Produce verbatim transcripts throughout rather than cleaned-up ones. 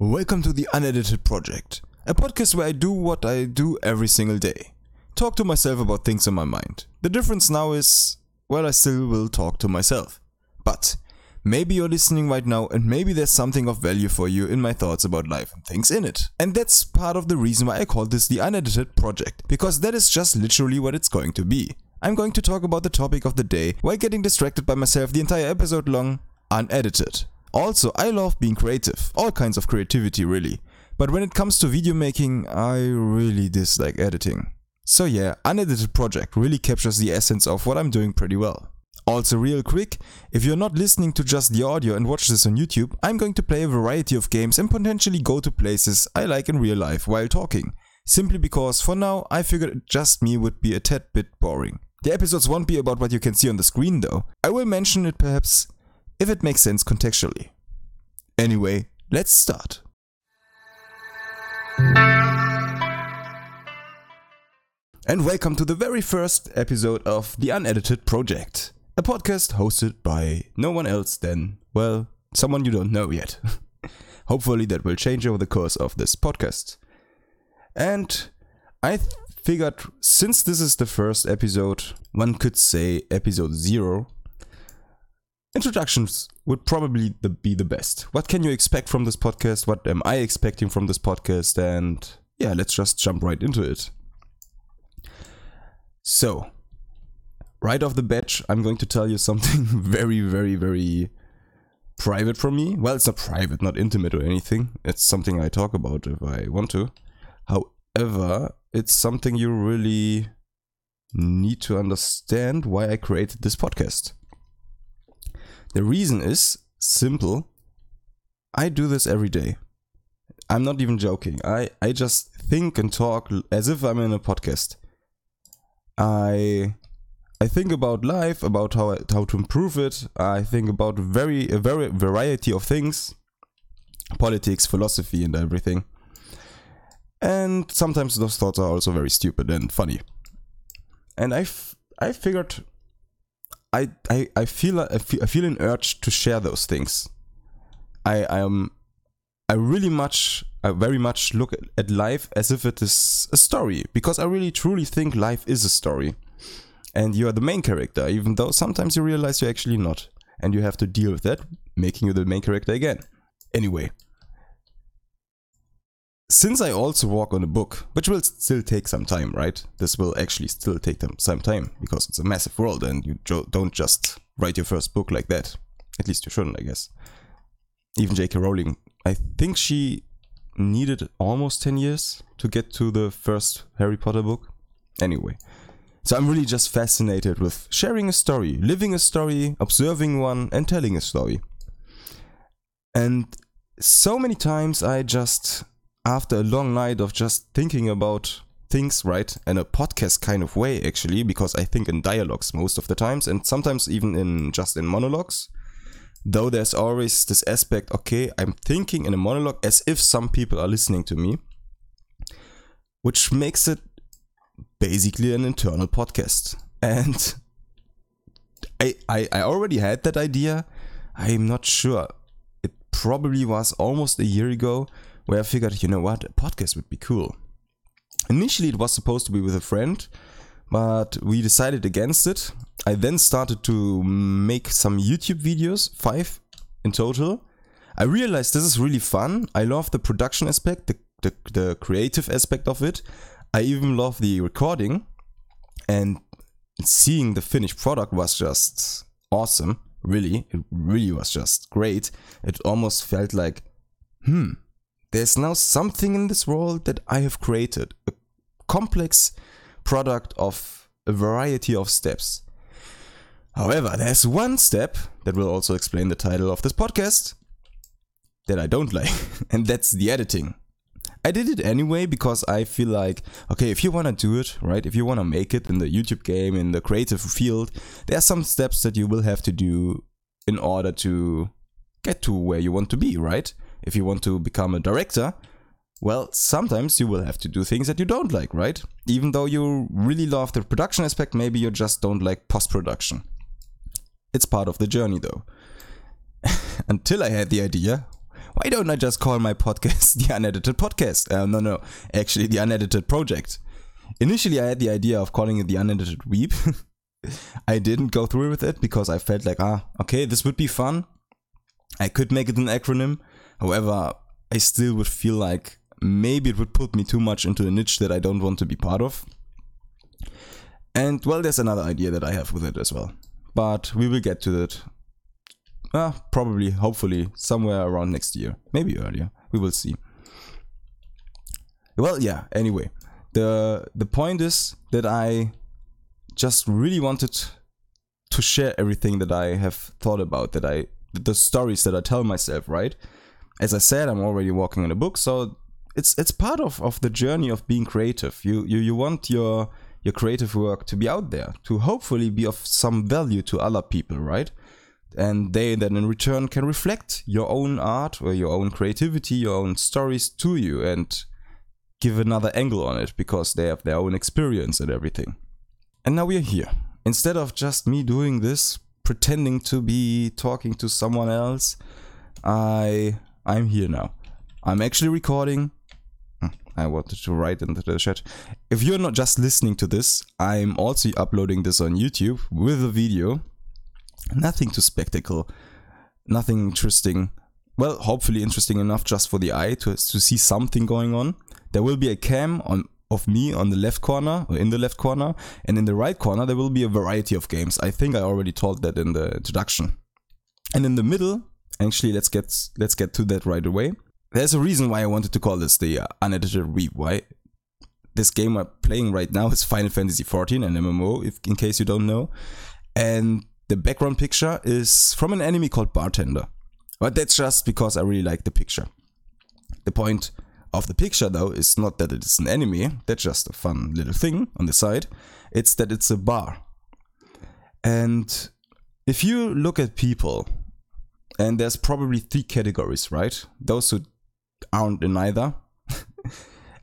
Welcome to the Unedited Project, a podcast where I do what I do every single day. Talk to myself about things on my mind. The difference now is, well, I still will talk to myself. But maybe you're listening right now and maybe there's something of value for you in my thoughts about life and things in it. And that's part of the reason why I call this the Unedited Project, because that is just literally what it's going to be. I'm going to talk about the topic of the day while getting distracted by myself the entire episode long, unedited. Also, I love being creative, all kinds of creativity really, but when it comes to video making, I really dislike editing. So yeah, Unedited Project really captures the essence of what I'm doing pretty well. Also real quick, if you're not listening to just the audio and watch this on YouTube, I'm going to play a variety of games and potentially go to places I like in real life while talking, simply because for now I figured just me would be a tad bit boring. The episodes won't be about what you can see on the screen though. I will mention it perhaps, if it makes sense contextually. Anyway, let's start. And welcome to the very first episode of The Unedited Project, a podcast hosted by no one else than, well, someone you don't know yet. Hopefully that will change over the course of this podcast. And I th- figured, since this is the first episode, one could say episode zero, introductions would probably the, be the best. What can you expect from this podcast? What am I expecting from this podcast? And yeah, let's just jump right into it. So, right off the bat, I'm going to tell you something very, very, very private from me. Well, it's not private, not intimate or anything. It's something I talk about if I want to. However, it's something you really need to understand why I created this podcast. The reason is simple. I do this every day. I'm not even joking. I, I just think and talk as if I'm in a podcast. I I think about life, about how how to improve it. I think about very a very variety of things, politics, philosophy, and everything. And sometimes those thoughts are also very stupid and funny. And I f- I figured. I, I, I feel I feel an urge to share those things. I I, um, I really much I very much look at life as if it is a story, because I really truly think life is a story, and you are the main character. Even though sometimes you realize you're actually not, and you have to deal with that, making you the main character again. Anyway, since I also work on a book, which will still take some time, right? This will actually still take some time, because it's a massive world and you jo- don't just write your first book like that. At least you shouldn't, I guess. Even J K. Rowling, I think she needed almost ten years to get to the first Harry Potter book. Anyway, so I'm really just fascinated with sharing a story, living a story, observing one, and telling a story. And so many times I just... After a long night of just thinking about things, right, in a podcast kind of way, actually, because I think in dialogues most of the times, and sometimes even in just in monologues, though there's always this aspect, okay, I'm thinking in a monologue as if some people are listening to me, which makes it basically an internal podcast. And I, I, I already had that idea. I'm not sure. It probably was almost a year ago, where I figured, you know what, a podcast would be cool. Initially, it was supposed to be with a friend, but we decided against it. I then started to make some YouTube videos, five in total. I realized this is really fun. I love the production aspect, the, the, the creative aspect of it. I even love the recording, and seeing the finished product was just awesome, really. It really was just great. It almost felt like, hmm, there's now something in this world that I have created, a complex product of a variety of steps. However, there's one step that will also explain the title of this podcast that I don't like, and that's the editing. I did it anyway because I feel like, okay, if you want to do it, right, if you want to make it in the YouTube game, in the creative field, there are some steps that you will have to do in order to get to where you want to be, right? If you want to become a director, well, sometimes you will have to do things that you don't like, right? Even though you really love the production aspect, maybe you just don't like post-production. It's part of the journey, though. Until I had the idea, why don't I just call my podcast the Unedited Podcast? Uh, no, no, actually the Unedited Project. Initially, I had the idea of calling it the Unedited Weep. I didn't go through with it because I felt like, ah, okay, this would be fun. I could make it an acronym. However, I still would feel like maybe it would put me too much into a niche that I don't want to be part of. And, well, there's another idea that I have with it as well. But we will get to that. Uh, probably, hopefully, somewhere around next year. Maybe earlier. We will see. Well, yeah, anyway. The, the point is that I just really wanted to share everything that I have thought about, that I the stories that I tell myself, right? As I said, I'm already working on a book, so it's it's part of, of the journey of being creative. You you, you want your... your creative work to be out there, to hopefully be of some value to other people, right? And they then in return can reflect your own art or your own creativity, your own stories to you and give another angle on it because they have their own experience and everything. And now we're here. Instead of just me doing this, pretending to be talking to someone else, I, I'm here now. I'm actually recording. I wanted to write into the chat. If you're not just listening to this, I'm also uploading this on YouTube with a video. Nothing too spectacle. Nothing interesting. Well, hopefully interesting enough just for the eye to, to see something going on. There will be a cam on of me on the left corner, or in the left corner. And in the right corner, there will be a variety of games. I think I already told that in the introduction. And in the middle, actually, let's get let's get to that right away. There's a reason why I wanted to call this the uh, Unedited Weep. Why? This game I'm playing right now is Final Fantasy fourteen, an M M O, if, in case you don't know. And the background picture is from an anime called Bartender. But that's just because I really like the picture. The point of the picture, though, is not that it is an anime. That's just a fun little thing on the side. It's that it's a bar. And if you look at people, and there's probably three categories, right? Those who aren't in either,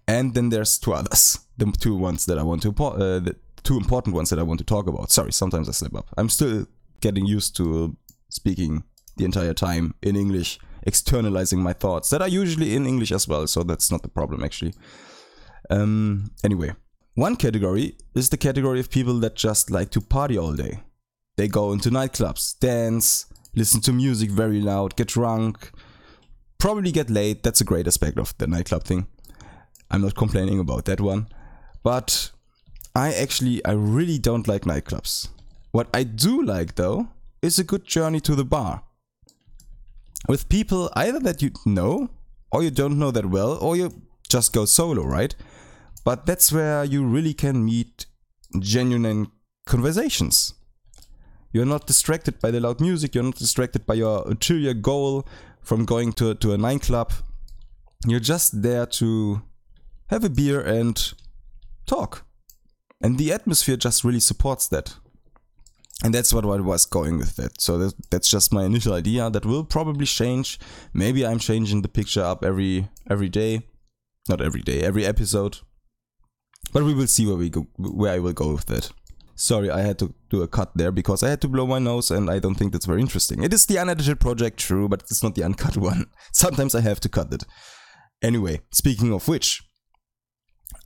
and then there's two others, the two ones that I want to uh, the two important ones that I want to talk about. Sorry, sometimes I slip up. I'm still getting used to speaking the entire time in English, externalizing my thoughts that are usually in English as well, so that's not the problem actually. Um, anyway, one category is the category of people that just like to party all day. They go into nightclubs, dance, listen to music very loud, get drunk, probably get late. That's a great aspect of the nightclub thing. I'm not complaining about that one. But I actually, I really don't like nightclubs. What I do like, though, is a good journey to the bar. With people either that you know, or you don't know that well, or you just go solo, right? But that's where you really can meet genuine conversations. You're not distracted by the loud music. You're not distracted by your ulterior goal from going to, to a nightclub. You're just there to have a beer and talk. And the atmosphere just really supports that. And that's what I was going with that. So that, that's just my initial idea. That will probably change. Maybe I'm changing the picture up every every day. Not every day, every episode. But we will see where we go, where I will go with that. Sorry, I had to do a cut there because I had to blow my nose and I don't think that's very interesting. It is the unedited project, true, but it's not the uncut one. Sometimes I have to cut it. Anyway, speaking of which,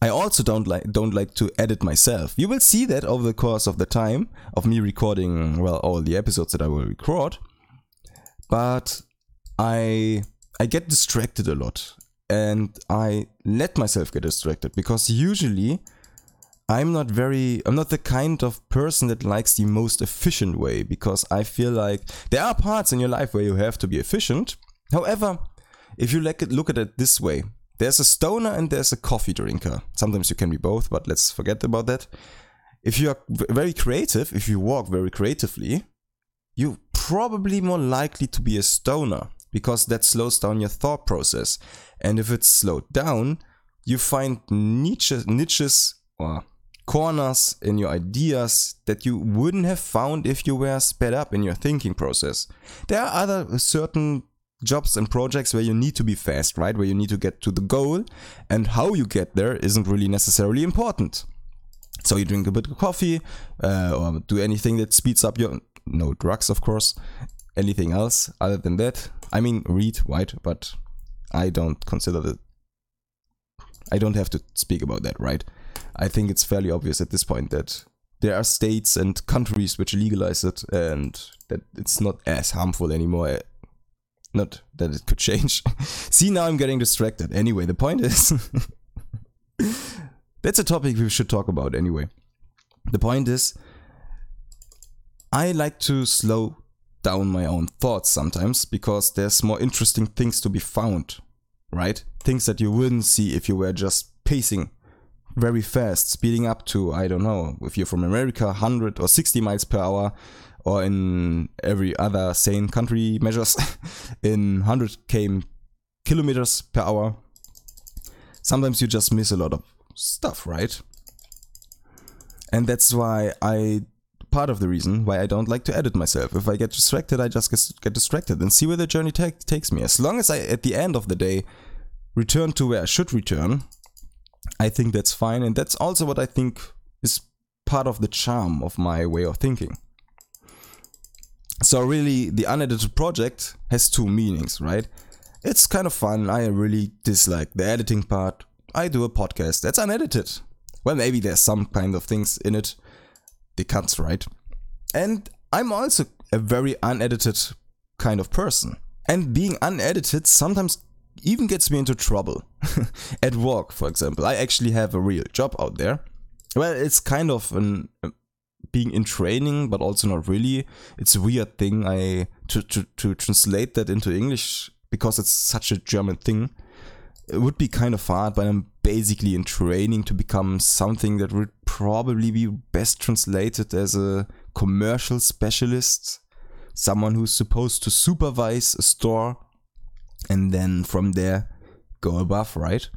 I also don't like don't like to edit myself. You will see that over the course of the time of me recording, well, all the episodes that I will record. But I I get distracted a lot and I let myself get distracted because usually I'm not very, I'm not the kind of person that likes the most efficient way because I feel like there are parts in your life where you have to be efficient. However, if you look at it this way, there's a stoner and there's a coffee drinker. Sometimes you can be both, but let's forget about that. If you are very creative, if you walk very creatively, you're probably more likely to be a stoner because that slows down your thought process. And if it's slowed down, you find niches, niches or corners in your ideas that you wouldn't have found if you were sped up in your thinking process. There are other certain jobs and projects where you need to be fast, right? Where you need to get to the goal, and how you get there isn't really necessarily important. So you drink a bit of coffee, uh, or do anything that speeds up your... No drugs, of course. anything else other than that. I mean, read write, but I don't consider that. I don't have to speak about that, right? I think it's fairly obvious at this point that there are states and countries which legalize it, and that it's not as harmful anymore. Not that it could change. See, now I'm getting distracted. Anyway, the point is... that's a topic we should talk about anyway. The point is, I like to slow down my own thoughts sometimes, because there's more interesting things to be found, right? Things that you wouldn't see if you were just pacing very fast, speeding up to, I don't know, if you're from America, one hundred or sixty miles per hour, or in every other sane country measures in one hundred kilometers per hour. Sometimes you just miss a lot of stuff, right? And that's why I, part of the reason why I don't like to edit myself. If I get distracted, I just get, get distracted and see where the journey ta- takes me. As long as I, at the end of the day, return to where I should return, I think that's fine. And that's also what I think is part of the charm of my way of thinking. So really, the unedited project has two meanings, right? It's kind of fun. I really dislike the editing part. I do a podcast that's unedited. Well, maybe there's some kind of things in it. The cuts, right? And I'm also a very unedited kind of person. And being unedited sometimes even gets me into trouble. At work, for example. I actually have a real job out there. Well, it's kind of an... being in training, but also not really. It's a weird thing I to, to, to translate that into English, because it's such a German thing. It would be kind of hard, but I'm basically in training to become something that would probably be best translated as a commercial specialist, someone who's supposed to supervise a store and then from there go above, right?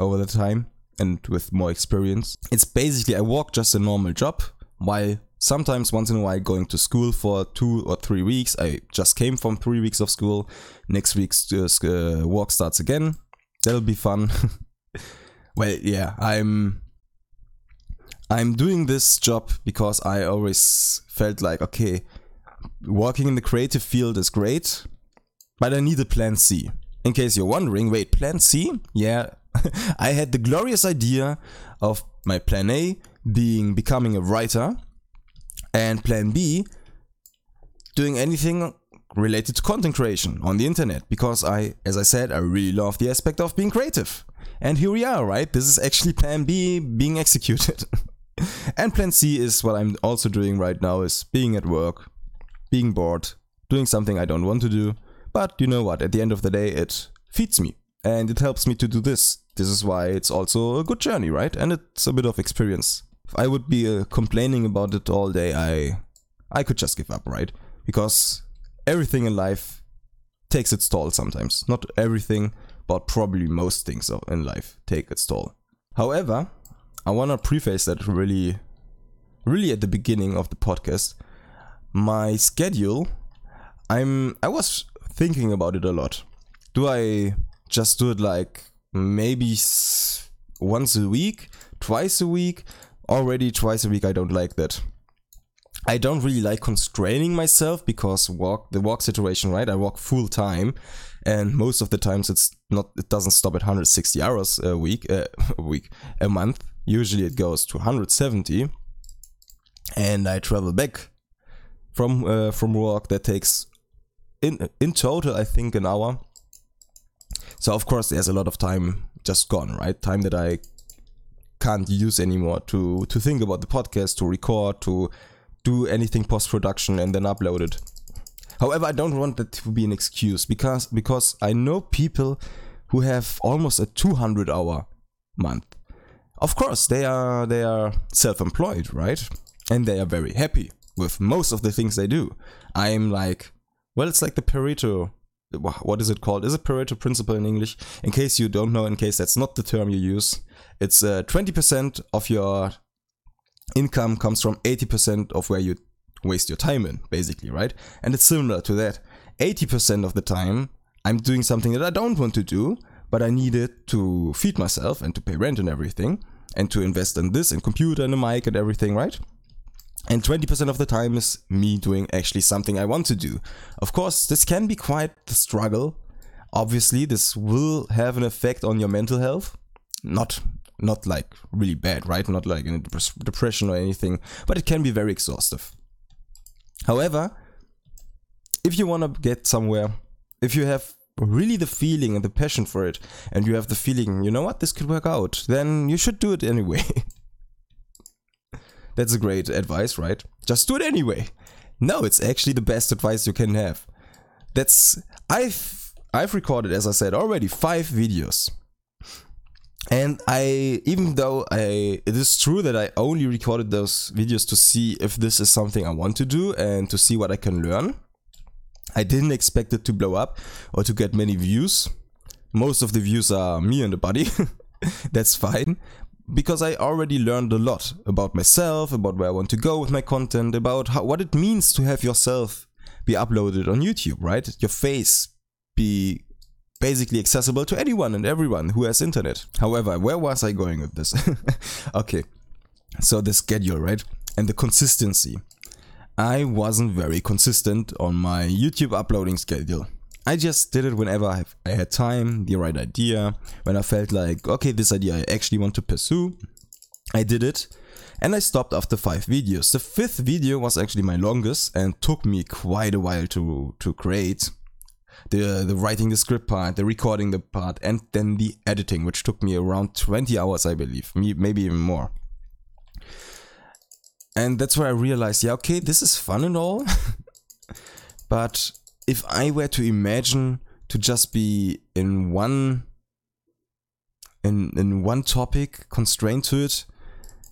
Over the time and with more experience. It's basically, I work just a normal job, while sometimes once in a while going to school for two or three weeks. I just came from three weeks of school. Next week's uh, work starts again. That'll be fun. Well, yeah, I'm I'm doing this job because I always felt like, okay, working in the creative field is great, but I need a plan C. In case you're wondering, wait, plan C? Yeah, I had the glorious idea of my plan A being becoming a writer, and plan B doing anything related to content creation on the internet, because I, as I said, I really love the aspect of being creative. And here we are, right? This is actually plan B being executed. And plan C is what I'm also doing right now, is being at work, being bored, doing something I don't want to do, but you know what, at the end of the day it feeds me and it helps me to do this. This is why it's also a good journey, right? And it's a bit of experience. If I would be uh, complaining about it all day, I I could just give up, right? Because everything in life takes its toll sometimes. Not everything, but probably most things in life take its toll. However, I want to preface that really, really at the beginning of the podcast. My schedule, I'm I was thinking about it a lot. Do I just do it like maybe once a week, twice a week? Already twice a week, I don't like that. I don't really like constraining myself, because walk the walk situation, right? I walk full time, and most of the times it's not. It doesn't stop at one hundred sixty hours a week, uh, a week, a month. Usually it goes to one hundred seventy, and I travel back from uh, from work. That takes in in total, I think, an hour. So of course, there's a lot of time just gone, right? Time that I can't use anymore to to think about the podcast, to record, to do anything post-production and then upload it. However, I don't want that to be an excuse, because because I know people who have almost a two hundred hour month. Of course, they are they are self-employed, right? And they are very happy with most of the things they do. I'm like, well, it's like the Pareto. What is it called? Is it Pareto principle in English? In case you don't know, in case that's not the term you use, it's uh, twenty percent of your income comes from eighty percent of where you waste your time in, basically, right? And it's similar to that. eighty percent of the time, I'm doing something that I don't want to do, but I need it to feed myself and to pay rent and everything, and to invest in this and computer and a mic and everything, right? And twenty percent of the time is me doing actually something I want to do. Of course, this can be quite the struggle. Obviously, this will have an effect on your mental health. Not not like really bad, right? Not like in a dep- depression or anything, but it can be very exhaustive. However, if you want to get somewhere, if you have really the feeling and the passion for it, and you have the feeling, you know what, this could work out, then you should do it anyway. That's a great advice, right? Just do it anyway. No, it's actually the best advice you can have. That's I've I've recorded, as I said already, five videos. And I, even though I, it is true that I only recorded those videos to see if this is something I want to do and to see what I can learn. I didn't expect it to blow up or to get many views. Most of the views are me and the buddy. That's fine. Because I already learned a lot about myself, about where I want to go with my content, about how, what it means to have yourself be uploaded on YouTube, right? Your face be basically accessible to anyone and everyone who has internet. However, where was I going with this? Okay, so the schedule, right? And the consistency. I wasn't very consistent on my YouTube uploading schedule. I just did it whenever I had time, the right idea, when I felt like, okay, this idea I actually want to pursue. I did it, and I stopped after five videos. The fifth video was actually my longest and took me quite a while to, to create. The, the writing the script part, the recording the part, and then the editing, which took me around twenty hours, I believe, maybe even more. And that's where I realized, yeah, okay, this is fun and all, but if I were to imagine to just be in one in in one topic, constrained to it,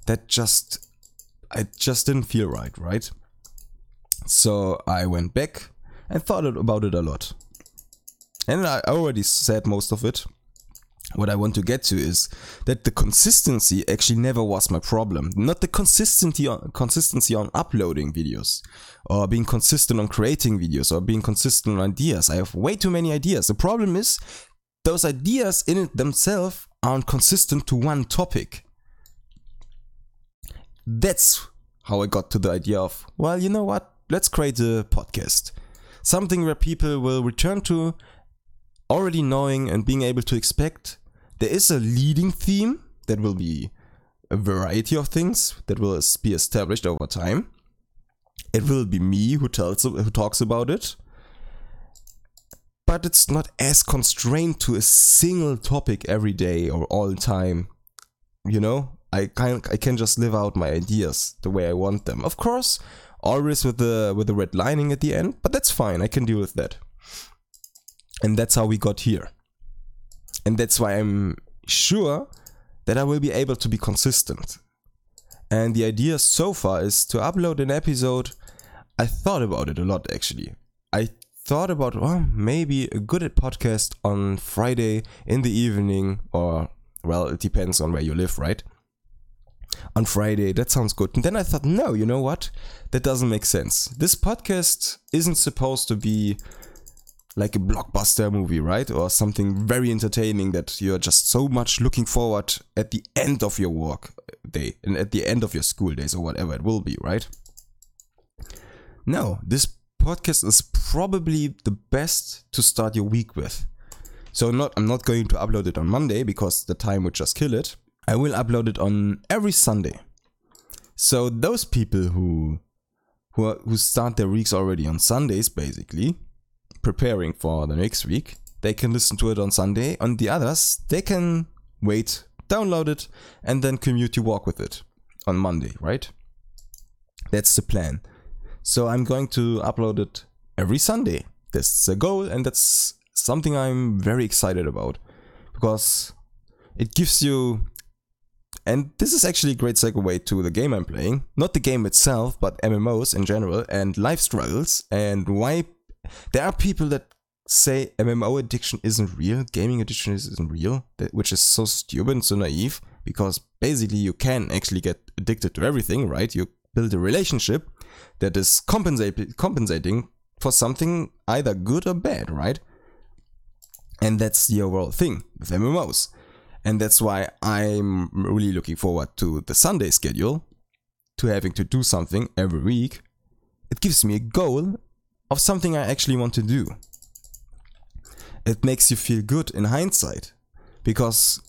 that just I just didn't feel right, right? So I went back and thought about it a lot. And I already said most of it. What I want to get to is that the consistency actually never was my problem. Not the consistency on, consistency on uploading videos, or being consistent on creating videos, or being consistent on ideas. I have way too many ideas. The problem is those ideas in it themselves aren't consistent to one topic. That's how I got to the idea of, well, you know what? Let's create a podcast. Something where people will return to, already knowing and being able to expect there is a leading theme that will be a variety of things that will be established over time. It will be me who tells, who talks about it, but it's not as constrained to a single topic every day or all time. You know, I can I can just live out my ideas the way I want them. Of course, always with the with the red lining at the end, but that's fine. I can deal with that. And that's how we got here. And that's why I'm sure that I will be able to be consistent. And the idea so far is to upload an episode. I thought about it a lot, actually. I thought about, well, maybe a good podcast on Friday in the evening, or, well, it depends on where you live, right? On Friday, that sounds good. And then I thought, no, you know what? That doesn't make sense. This podcast isn't supposed to be like a blockbuster movie, right? Or something very entertaining that you're just so much looking forward at the end of your work day and at the end of your school days or whatever it will be, right? No, this podcast is probably the best to start your week with. So not, I'm not going to upload it on Monday because the time would just kill it. I will upload it on every Sunday. So those people who who, are, who start their weeks already on Sundays, basically, preparing for the next week, they can listen to it on Sunday. On the others, they can wait, download it, and then commute to work with it on Monday, right? That's the plan. So I'm going to upload it every Sunday. That's the goal, and that's something I'm very excited about, because it gives you, and this is actually a great segue to the game I'm playing, not the game itself, but M M Os in general, and life struggles, and why there are people that say M M O addiction isn't real, gaming addiction isn't real, which is so stupid and so naive, because basically you can actually get addicted to everything, right? You build a relationship that is compensate, compensating for something either good or bad, right? And that's the overall thing with M M Os. And that's why I'm really looking forward to the Sunday schedule, to having to do something every week, it gives me a goal of something I actually want to do. It makes you feel good in hindsight, because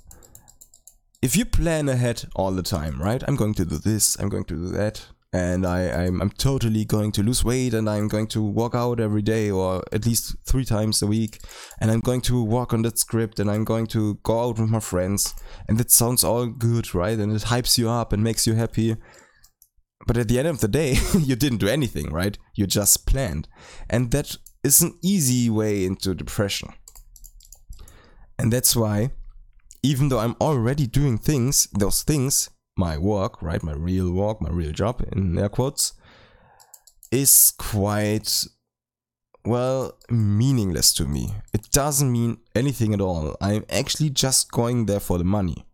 if you plan ahead all the time, right? I'm going to do this, I'm going to do that, and I, I'm, I'm totally going to lose weight, and I'm going to walk out every day, or at least three times a week, and I'm going to work on that script, and I'm going to go out with my friends, and that sounds all good, right? And it hypes you up and makes you happy. But at the end of the day, you didn't do anything, right? You just planned. And that is an easy way into depression. And that's why, even though I'm already doing things, those things, my work, right, my real work, my real job, in air quotes, is quite, well, meaningless to me. It doesn't mean anything at all. I'm actually just going there for the money.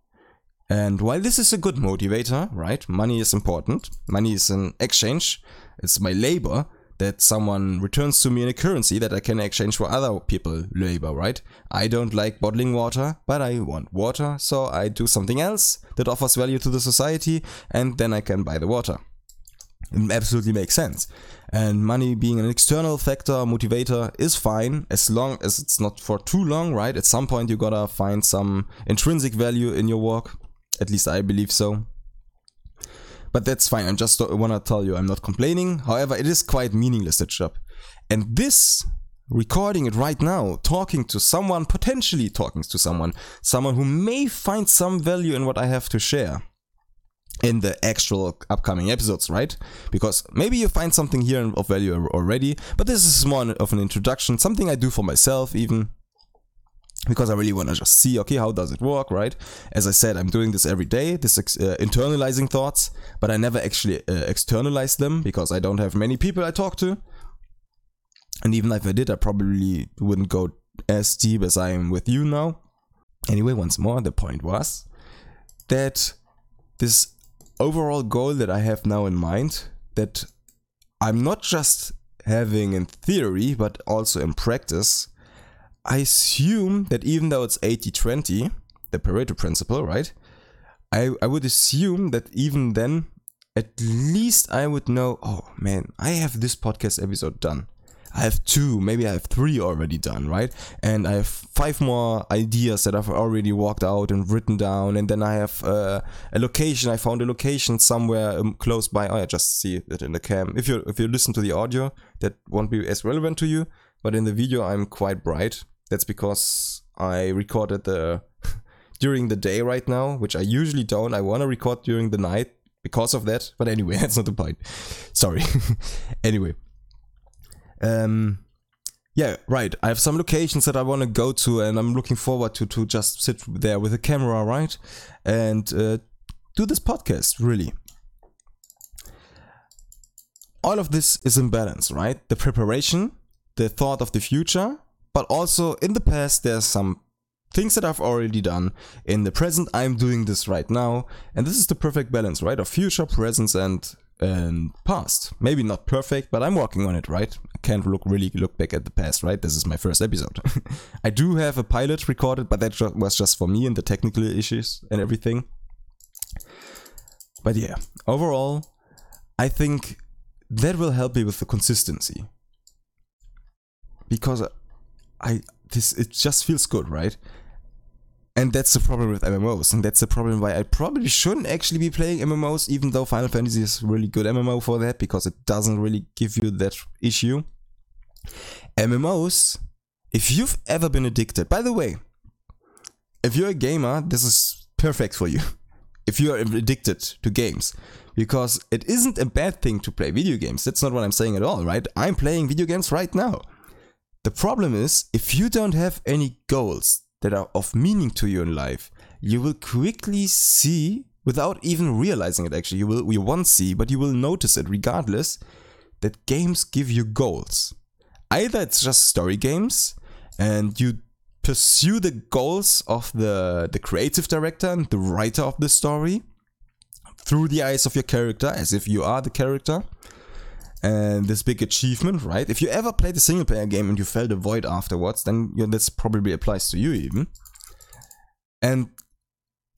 And while this is a good motivator, right, money is important, money is an exchange, it's my labor that someone returns to me in a currency that I can exchange for other people's labor, right? I don't like bottling water, but I want water, so I do something else that offers value to the society, and then I can buy the water. It absolutely makes sense. And money being an external factor, motivator, is fine, as long as it's not for too long, right? At some point you gotta find some intrinsic value in your work, at least I believe so. But that's fine, I just want to tell you, I'm not complaining. However, it is quite meaningless, that job. And this, recording it right now, talking to someone, potentially talking to someone, someone who may find some value in what I have to share in the actual upcoming episodes, right? Because maybe you find something here of value already, but this is more of an introduction, something I do for myself even. Because I really want to just see, okay, how does it work, right? As I said, I'm doing this every day, this ex- uh, internalizing thoughts, but I never actually uh, externalize them, because I don't have many people I talk to. And even if I did, I probably wouldn't go as deep as I am with you now. Anyway, once more, the point was that this overall goal that I have now in mind, that I'm not just having in theory, but also in practice, I assume that even though it's eighty twenty, the Pareto principle, right? I, I would assume that even then, at least I would know, oh man, I have this podcast episode done. I have two, maybe I have three already done, right? And I have five more ideas that I've already walked out and written down. And then I have uh, a location. I found a location somewhere um, close by. Oh, I just see it in the cam. If you if you listen to the audio, that won't be as relevant to you. But in the video, I'm quite bright. That's because I recorded the during the day right now, which I usually don't. I want to record during the night because of that. But anyway, that's not the point. Sorry. Anyway. Um, yeah, right. I have some locations that I want to go to, and I'm looking forward to, to just sit there with a camera, right? And uh, do this podcast, really. All of this is in balance, right? The preparation, the thought of the future, but also in the past there's some things that I've already done. In the present, I'm doing this right now, and this is the perfect balance, right? Of future, presence, and and past. Maybe not perfect, but I'm working on it, right? I can't look really look back at the past, right? This is my first episode. I do have a pilot recorded, but that was just for me and the technical issues and everything. But yeah, overall, I think that will help me with the consistency. Because I this it just feels good, right? And that's the problem with M M Os, and that's the problem why I probably shouldn't actually be playing M M Os, even though Final Fantasy is a really good M M O for that, because it doesn't really give you that issue. M M Os, if you've ever been addicted, by the way, if you're a gamer, this is perfect for you. If you are addicted to games, because it isn't a bad thing to play video games. That's not what I'm saying at all, right? I'm playing video games right now. The problem is, if you don't have any goals that are of meaning to you in life, you will quickly see, without even realizing it actually, you will you won't see, but you will notice it regardless, that games give you goals. Either it's just story games, and you pursue the goals of the, the creative director and the writer of the story, through the eyes of your character, as if you are the character, and this big achievement, right? If you ever played a single player game and you felt a void afterwards, then you know, this probably applies to you even. And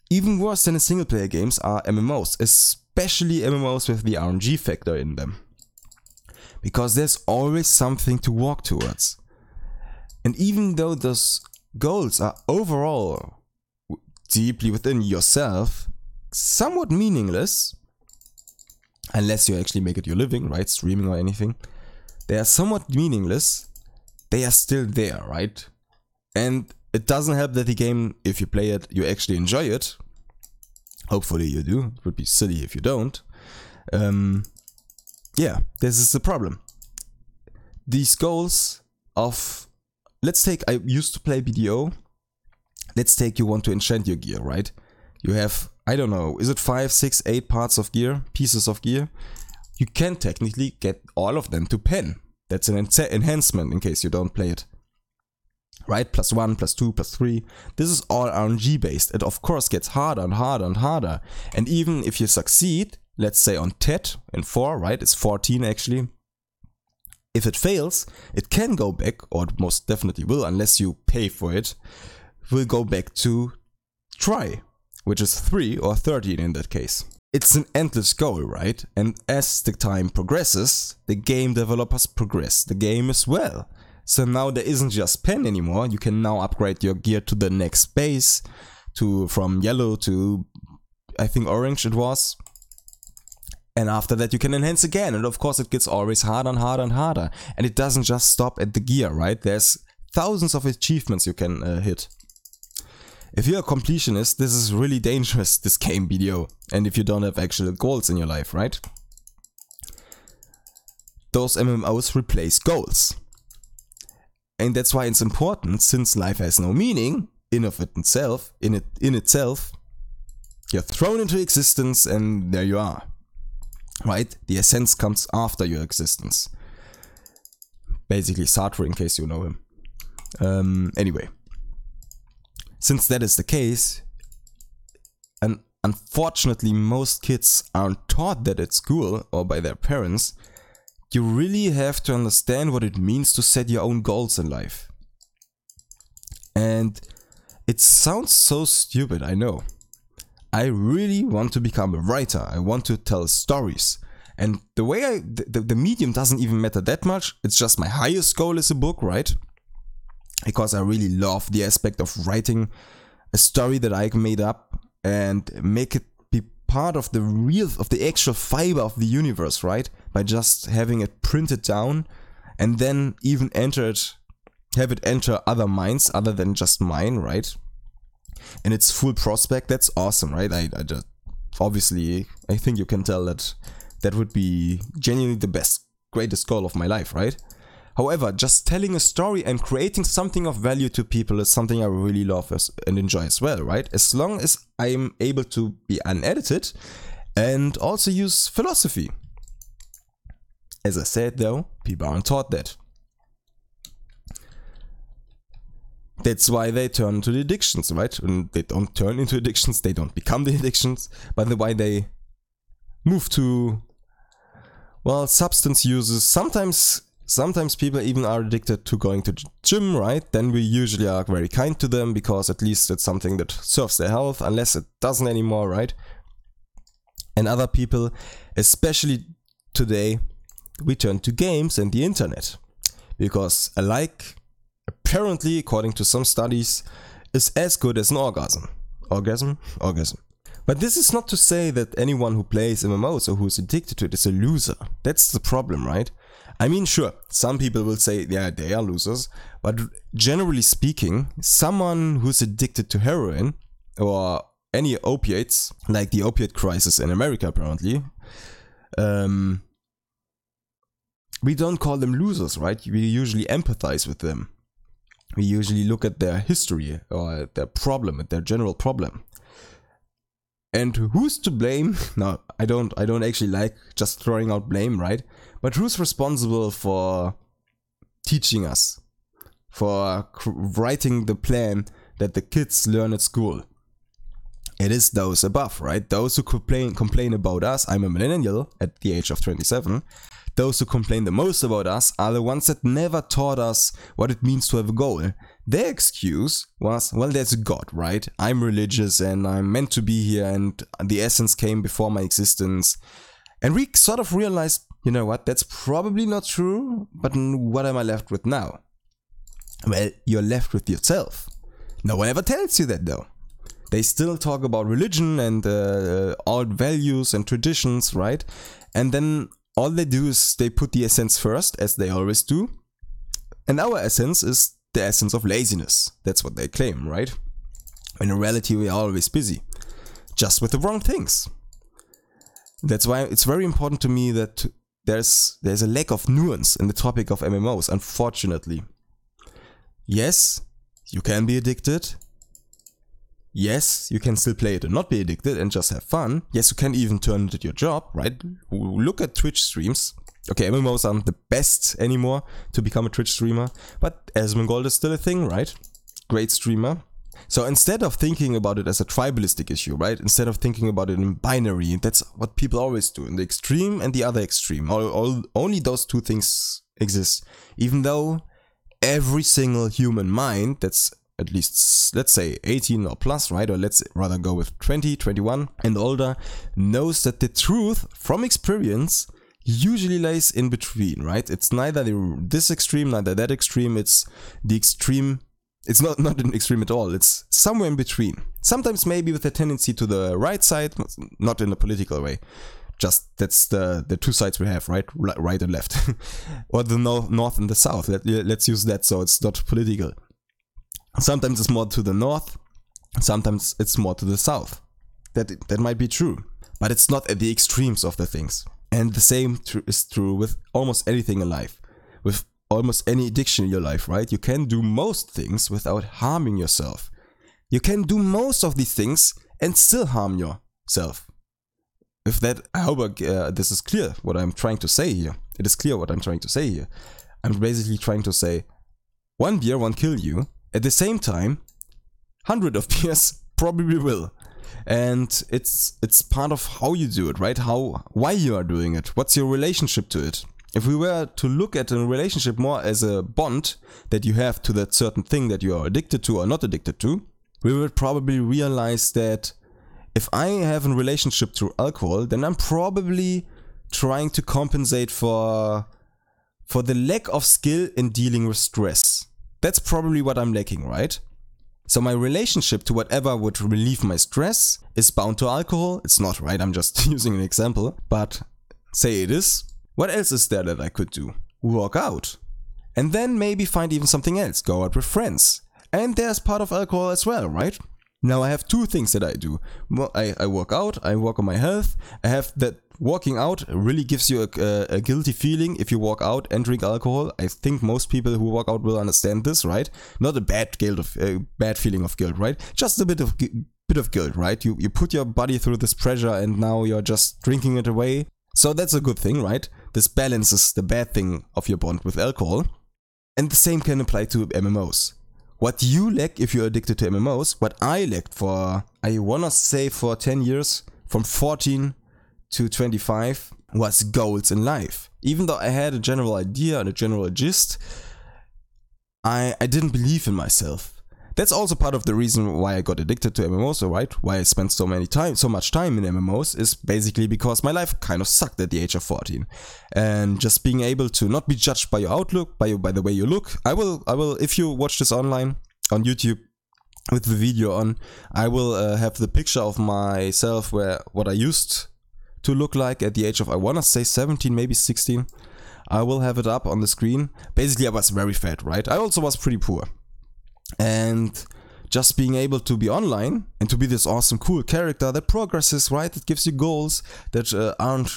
even worse than the single player games are M M Os, especially M M Os with the R N G factor in them. Because there's always something to walk towards. And even though those goals are overall deeply within yourself, somewhat meaningless, unless you actually make it your living, right? Streaming or anything. They are somewhat meaningless. They are still there, right? And it doesn't help that the game, if you play it, you actually enjoy it. Hopefully you do. It would be silly if you don't. Um, yeah, this is the problem. These goals of... Let's take... I used to play B D O. Let's take you want to enchant your gear, right? You have... I don't know, is it five, six, eight parts of gear, pieces of gear? You can technically get all of them to pen. That's an en- enhancement in case you don't play it. Right? Plus one, plus two, plus three. This is all R N G based. It of course gets harder and harder and harder. And even if you succeed, let's say on Tet and four, right? It's fourteen actually. If it fails, it can go back, or it most definitely will, unless you pay for it, will go back to try, which is three or thirteen in that case. It's an endless goal, right? And as the time progresses, the game developers progress the game as well. So now there isn't just pen anymore. You can now upgrade your gear to the next base, to from yellow to, I think, orange it was. And after that you can enhance again. And of course it gets always harder and harder and harder. And it doesn't just stop at the gear, right? There's thousands of achievements you can uh, hit. If you're a completionist, this is really dangerous, this game B D O. And if you don't have actual goals in your life, right? Those M M Os replace goals. And that's why it's important, since life has no meaning in of it itself, in it in itself, you're thrown into existence and there you are. Right? The essence comes after your existence. Basically Sartre, in case you know him. Um, anyway. Since that is the case, and unfortunately most kids aren't taught that at school or by their parents, you really have to understand what it means to set your own goals in life. And it sounds so stupid, I know. I really want to become a writer. I want to tell stories. And the way I, the, the medium doesn't even matter that much. It's just my highest goal is a book, right? Because I really love the aspect of writing a story that I made up and make it be part of the real, of the actual fiber of the universe, right? By just having it printed down and then even enter it, have it enter other minds other than just mine, right? And it's full prospect. That's awesome, right? I, I just, obviously, I think you can tell that that would be genuinely the best, greatest goal of my life, right? However, just telling a story and creating something of value to people is something I really love as, and enjoy as well, right? As long as I'm able to be unedited and also use philosophy. As I said though, people aren't taught that. That's why they turn to the addictions, right? And they don't turn into addictions, they don't become the addictions, but the way they move to, well, substance uses, sometimes... Sometimes people even are addicted to going to gym, right? Then we usually are very kind to them because at least it's something that serves their health, unless it doesn't anymore, right? And other people, especially today, we turn to games and the internet. Because a like, apparently, according to some studies, is as good as an orgasm. Orgasm? Orgasm. But this is not to say that anyone who plays M M Os or who is addicted to it is a loser. That's the problem, right? I mean, sure, some people will say, yeah, they are losers, but generally speaking, someone who's addicted to heroin or any opiates, like the opiate crisis in America apparently, um, we don't call them losers, right? We usually empathize with them. We usually look at their history or at their problem, at their general problem. And who's to blame? No, I don't I don't actually like just throwing out blame, right? But who's responsible for teaching us? For writing the plan that the kids learn at school? It is those above, right? Those who complain complain about us. I'm a millennial at the age of twenty-seven. Those who complain the most about us are the ones that never taught us what it means to have a goal. Their excuse was, well, there's a God, right? I'm religious and I'm meant to be here and the essence came before my existence. And we sort of realized, you know what, that's probably not true, but what am I left with now? Well, you're left with yourself. No one ever tells you that, though. They still talk about religion and uh, old values and traditions, right? And then all they do is they put the essence first, as they always do. And our essence is the essence of laziness. That's what they claim, right? In reality, we are always busy, just with the wrong things. That's why it's very important to me that there's there's a lack of nuance in the topic of M M Os, unfortunately. Yes, you can be addicted. Yes, you can still play it and not be addicted and just have fun. Yes, you can even turn it at your job, right? Look at Twitch streams. Okay, M M Os aren't the best anymore to become a Twitch streamer, but Asmongold is still a thing, right? Great streamer. So instead of thinking about it as a tribalistic issue, right? Instead of thinking about it in binary, that's what people always do, in the extreme and the other extreme. All, all, only those two things exist, even though every single human mind that's at least, let's say, eighteen or plus, right? Or let's rather go with twenty, twenty-one and older, knows that the truth from experience usually lays in between, right? It's neither this extreme, neither that extreme. It's the extreme. It's not, not an extreme at all. It's somewhere in between. Sometimes maybe with a tendency to the right side, not in a political way. Just that's the, the two sides we have, right? Right and left. Or the no, north and the south. Let, let's use that so it's not political. Sometimes it's more to the north, sometimes it's more to the south. That that might be true, but it's not at the extremes of the things. And the same tr- is true with almost anything in life, with almost any addiction in your life, right? You can do most things without harming yourself. You can do most of these things and still harm yourself. If that, I hope uh, this is clear what I'm trying to say here. It is clear what I'm trying to say here. I'm basically trying to say, one beer won't kill you. At the same time, hundred of peers probably will, and it's it's part of how you do it, right? How, why you are doing it? What's your relationship to it? If we were to look at a relationship more as a bond that you have to that certain thing that you are addicted to or not addicted to, we would probably realize that if I have a relationship to alcohol, then I'm probably trying to compensate for for the lack of skill in dealing with stress. That's probably what I'm lacking, right? So my relationship to whatever would relieve my stress is bound to alcohol. It's not, right? I'm just using an example. But say it is. What else is there that I could do? Walk out. And then maybe find even something else. Go out with friends. And there's part of alcohol as well, right? Now I have two things that I do. I, I work out. I work on my health. I have that walking out really gives you a, a, a guilty feeling if you walk out and drink alcohol. I think most people who walk out will understand this, right? Not a bad guilt of a bad feeling of guilt, right? Just a bit of bit of guilt, right? You you put your body through this pressure and now you're just drinking it away. So that's a good thing, right? This balances the bad thing of your bond with alcohol, and the same can apply to M M Os. What you lack if you're addicted to M M Os, what I lacked for I wanna say for ten years, from fourteen to twenty-five, was goals in life. Even though I had a general idea and a general gist, I I didn't believe in myself. That's also part of the reason why I got addicted to M M Os, right? Why I spent so many time, so much time in M M Os is basically because my life kind of sucked at the age of fourteen, and just being able to not be judged by your outlook, by your, by the way you look. I will I will if you watch this online on YouTube, with the video on, I will uh, have the picture of myself where what I used to look like at the age of, I wanna say seventeen, maybe sixteen. I will have it up on the screen. Basically, I was very fat, right? I also was pretty poor. And just being able to be online and to be this awesome, cool character that progresses, right? That gives you goals that uh, aren't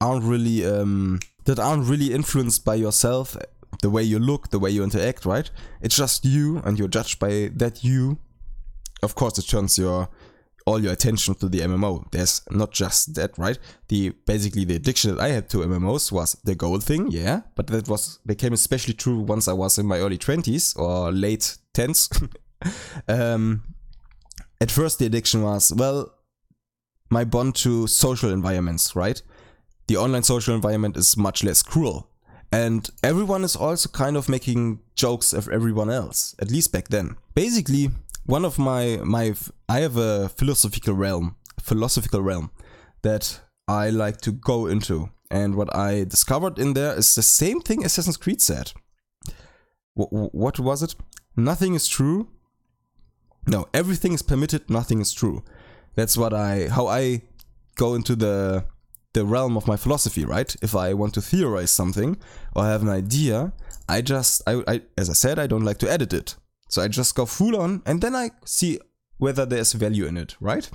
aren't really um, that aren't really influenced by yourself, the way you look, the way you interact, right? It's just you, and you're judged by that you. Of course, it turns your all your attention to the M M O. There's not just that, right? The basically the addiction that I had to M M Os was the goal thing, yeah, but that was became especially true once I was in my early twenties or late tens. um, at first the addiction was, well, my bond to social environments, right? The online social environment is much less cruel. And everyone is also kind of making jokes of everyone else, at least back then. Basically, one of my, my I have a philosophical realm, philosophical realm that I like to go into. And what I discovered in there is the same thing Assassin's Creed said. W- what was it? Nothing is true. No, everything is permitted, nothing is true. That's what I, how I go into the... the realm of my philosophy, right? If I want to theorize something or have an idea, I just, I, I, as I said, I don't like to edit it. So I just go full on and then I see whether there's value in it, right?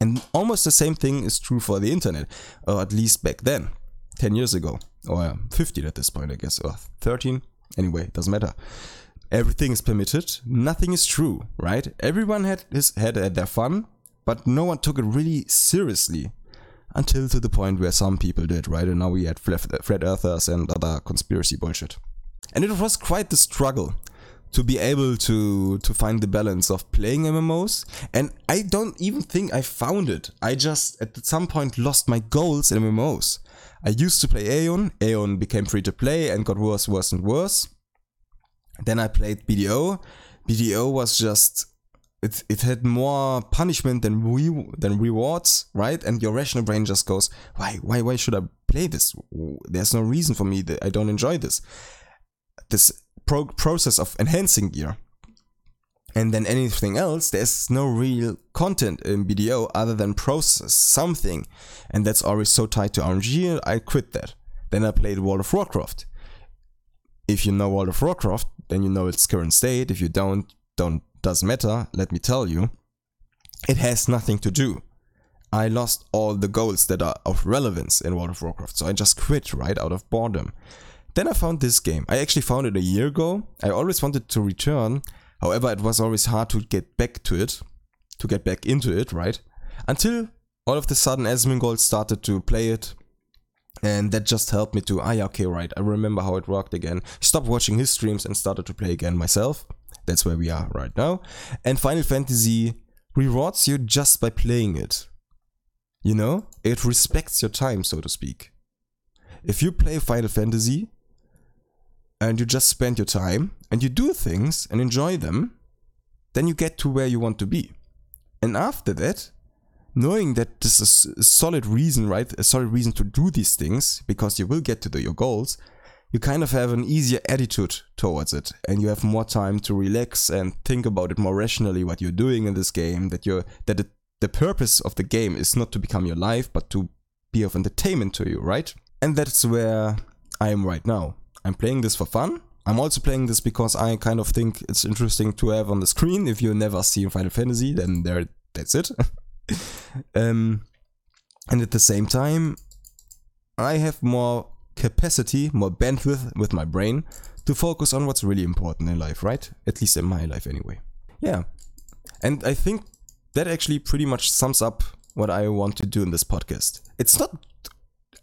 And almost the same thing is true for the internet, or at least back then, ten years ago, or fifteen at this point, I guess, or thirteen. Anyway, it doesn't matter. Everything is permitted. Nothing is true, right? Everyone had his had their fun, but no one took it really seriously. Until to the point where some people did, right? And now we had flat earthers and other conspiracy bullshit. And it was quite the struggle to be able to to find the balance of playing M M Os. And I don't even think I found it. I just, at some point, lost my goals in M M Os. I used to play Aeon. Aeon became free to play and got worse, worse, and worse. Then I played B D O. B D O was just... It it had more punishment than re- than rewards, right? And your rational brain just goes, why, why, why should I play this? There's no reason for me that I don't enjoy this. This pro- process of enhancing gear. And then anything else, there's no real content in B D O other than process something. And that's always so tied to R N G, I quit that. Then I played World of Warcraft. If you know World of Warcraft, then you know its current state. If you don't, don't. Doesn't matter, let me tell you, it has nothing to do. I lost all the goals that are of relevance in World of Warcraft, so I just quit right out of boredom. Then I found this game. I actually found it a year ago. I always wanted to return, however, it was always hard to get back to it, to get back into it, right? Until all of a sudden Asmongold started to play it, and that just helped me to, ah yeah, okay, right, I remember how it worked again. Stopped watching his streams and started to play again myself. That's where we are right now. And Final Fantasy rewards you just by playing it. You know? It respects your time, so to speak. If you play Final Fantasy and you just spend your time and you do things and enjoy them, then you get to where you want to be. And after that, knowing that this is a solid reason, right? A solid reason to do these things because you will get to the, your goals. You kind of have an easier attitude towards it, and you have more time to relax and think about it more rationally, what you're doing in this game, that you're that it, the purpose of the game is not to become your life, but to be of entertainment to you, right? And that's where I am right now. I'm playing this for fun. I'm also playing this because I kind of think it's interesting to have on the screen. If you never see Final Fantasy, then there, that's it. um, and at the same time, I have more... capacity, more bandwidth with my brain to focus on what's really important in life, right? At least in my life anyway. Yeah. And I think that actually pretty much sums up what I want to do in this podcast. It's not,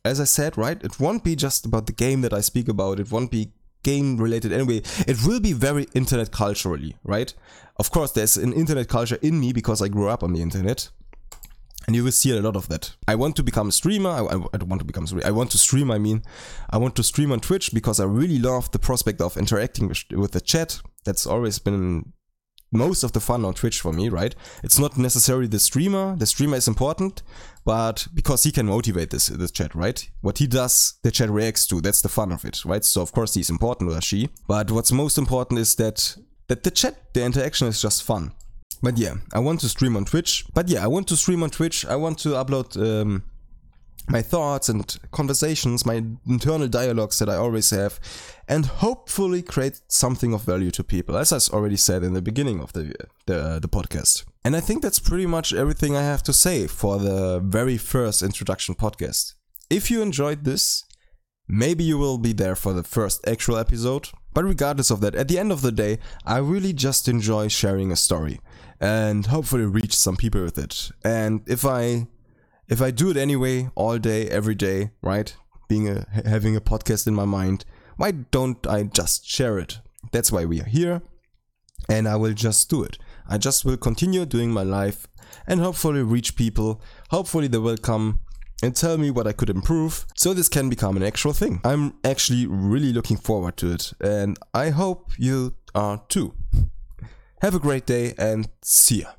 as I said, right? It won't be just about the game that I speak about. It won't be game related anyway. It will be very internet culturally, right? Of course, there's an internet culture in me because I grew up on the internet. And you will see a lot of that. I want to become a streamer. I, I, I don't want to become a streamer. I want to stream, I mean. I want to stream on Twitch because I really love the prospect of interacting with, with the chat. That's always been most of the fun on Twitch for me, right? It's not necessarily the streamer. The streamer is important, but because he can motivate this, this chat, right? What he does, the chat reacts to. That's the fun of it, right? So, of course, he's important, or she. But what's most important is that, that the chat, the interaction is just fun. But yeah, I want to stream on Twitch. But yeah, I want to stream on Twitch. I want to upload um, my thoughts and conversations, my internal dialogues that I always have, and hopefully create something of value to people, as I already said in the beginning of the the, uh, the podcast. And I think that's pretty much everything I have to say for the very first introduction podcast. If you enjoyed this, maybe you will be there for the first actual episode. But regardless of that, at the end of the day, I really just enjoy sharing a story. And hopefully reach some people with it. And if I if I do it anyway, all day, every day, right? Being a having a podcast in my mind, why don't I just share it? That's why we are here. And I will just do it. I just will continue doing my life and hopefully reach people. Hopefully they will come and tell me what I could improve so this can become an actual thing. I'm actually really looking forward to it, and I hope you are too. Have a great day and see ya.